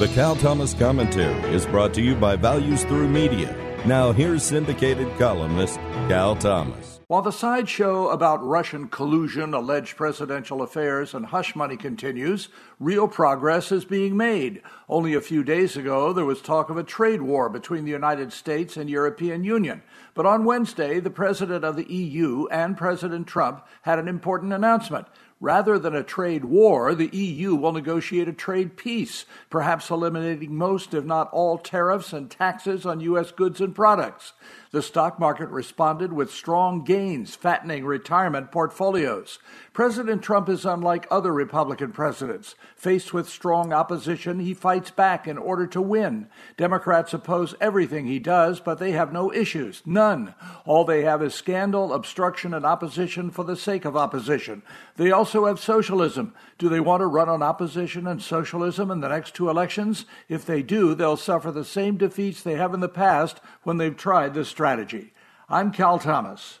The Cal Thomas Commentary is brought to you by Values Through Media. Now here's syndicated columnist Cal Thomas. While the sideshow about Russian collusion, alleged presidential affairs, and hush money continues, real progress is being made. Only a few days ago, there was talk of a trade war between the United States and European Union. But on Wednesday, the president of the EU and President Trump had an important announcement. Rather than a trade war, the EU will negotiate a trade peace, perhaps eliminating most, if not all, tariffs and taxes on U.S. goods and products. The stock market responded with strong gains, fattening retirement portfolios. President Trump is unlike other Republican presidents. Faced with strong opposition, he fights back in order to win. Democrats oppose everything he does, but they have no issues, none. All they have is scandal, obstruction, and opposition for the sake of opposition. They also have socialism. Do they want to run on opposition and socialism in the next two elections? If they do, they'll suffer the same defeats they have in the past when they've tried this strategy. I'm Cal Thomas.